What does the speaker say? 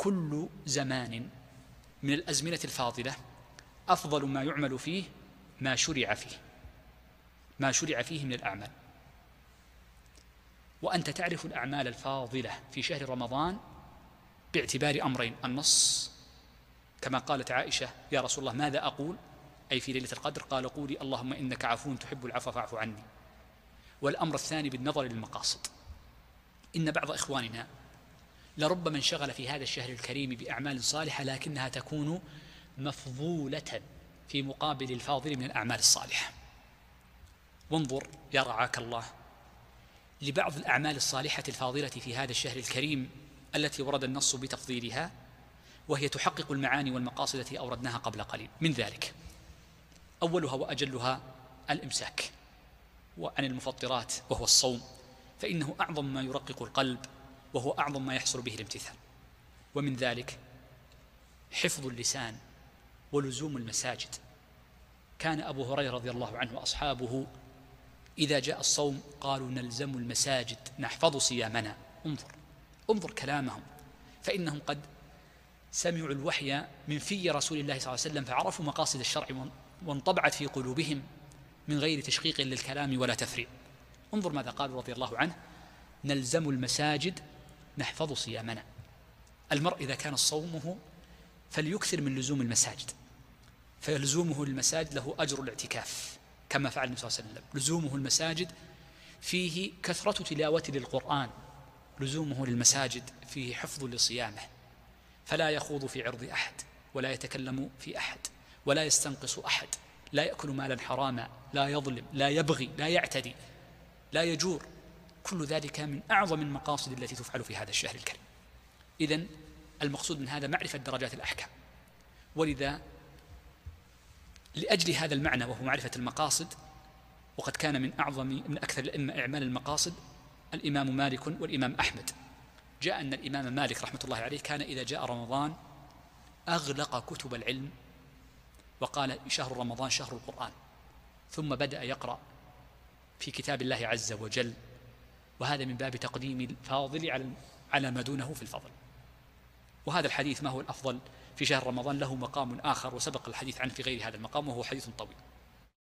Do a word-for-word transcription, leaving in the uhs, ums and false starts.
كل زمان من الأزمنة الفاضلة أفضل ما يعمل فيه ما شرع فيه ما شرع فيه من الأعمال. وأنت تعرف الأعمال الفاضلة في شهر رمضان باعتبار أمرين: النص كما قالت عائشة: يا رسول الله ماذا أقول، أي في ليلة القدر، قال: قولي اللهم إنك عفو تحب العفو فاعف عني. والأمر الثاني بالنظر للمقاصد. إن بعض إخواننا لربما انشغل في هذا الشهر الكريم بأعمال صالحة لكنها تكون مفضولة في مقابل الفاضل من الأعمال الصالحة. وانظر يا رعاك الله لبعض الأعمال الصالحة الفاضلة في هذا الشهر الكريم التي ورد النص بتفضيلها وهي تحقق المعاني والمقاصد التي أوردناها قبل قليل. من ذلك أولها وأجلها الإمساك وعن المفطرات وهو الصوم، فإنه أعظم ما يرقق القلب وهو أعظم ما يحصل به الامتثال. ومن ذلك حفظ اللسان ولزوم المساجد. كان أبو هريرة رضي الله عنه وأصحابه إذا جاء الصوم قالوا: نلزم المساجد نحفظ صيامنا. انظر انظر كلامهم، فإنهم قد سمعوا الوحي من في رسول الله صلى الله عليه وسلم فعرفوا مقاصد الشرع وانطبعت في قلوبهم من غير تشقيق للكلام ولا تفريق. انظر ماذا قالوا رضي الله عنه: نلزم المساجد نحفظ صيامنا. المرء إذا كان صومه فليكثر من لزوم المساجد، فلزومه للمساجد له أجر الاعتكاف كما فعل النبي صلى الله عليه وسلم. لزومه المساجد فيه كثرة تلاوة للقرآن، لزومه للمساجد فيه حفظ لصيامه، فلا يخوض في عرض أحد ولا يتكلم في أحد ولا يستنقص أحد، لا يأكل مالا حراما، لا يظلم، لا يبغي، لا يعتدي، لا يجور. كل ذلك من أعظم المقاصد التي تفعل في هذا الشهر الكريم. إذن المقصود من هذا معرفة درجات الأحكام، ولذا لأجل هذا المعنى وهو معرفة المقاصد، وقد كان من أعظم من أكثر الأئمة إعمال المقاصد الإمام مالك والإمام أحمد. جاء أن الإمام مالك رحمة الله عليه كان إذا جاء رمضان أغلق كتب العلم وقال: شهر رمضان شهر القرآن، ثم بدأ يقرأ في كتاب الله عز وجل، وهذا من باب تقديم الفاضل على ما دونه في الفضل. وهذا الحديث ما هو الأفضل في شهر رمضان له مقام آخر، وسبق الحديث عنه في غير هذا المقام وهو حديث طويل.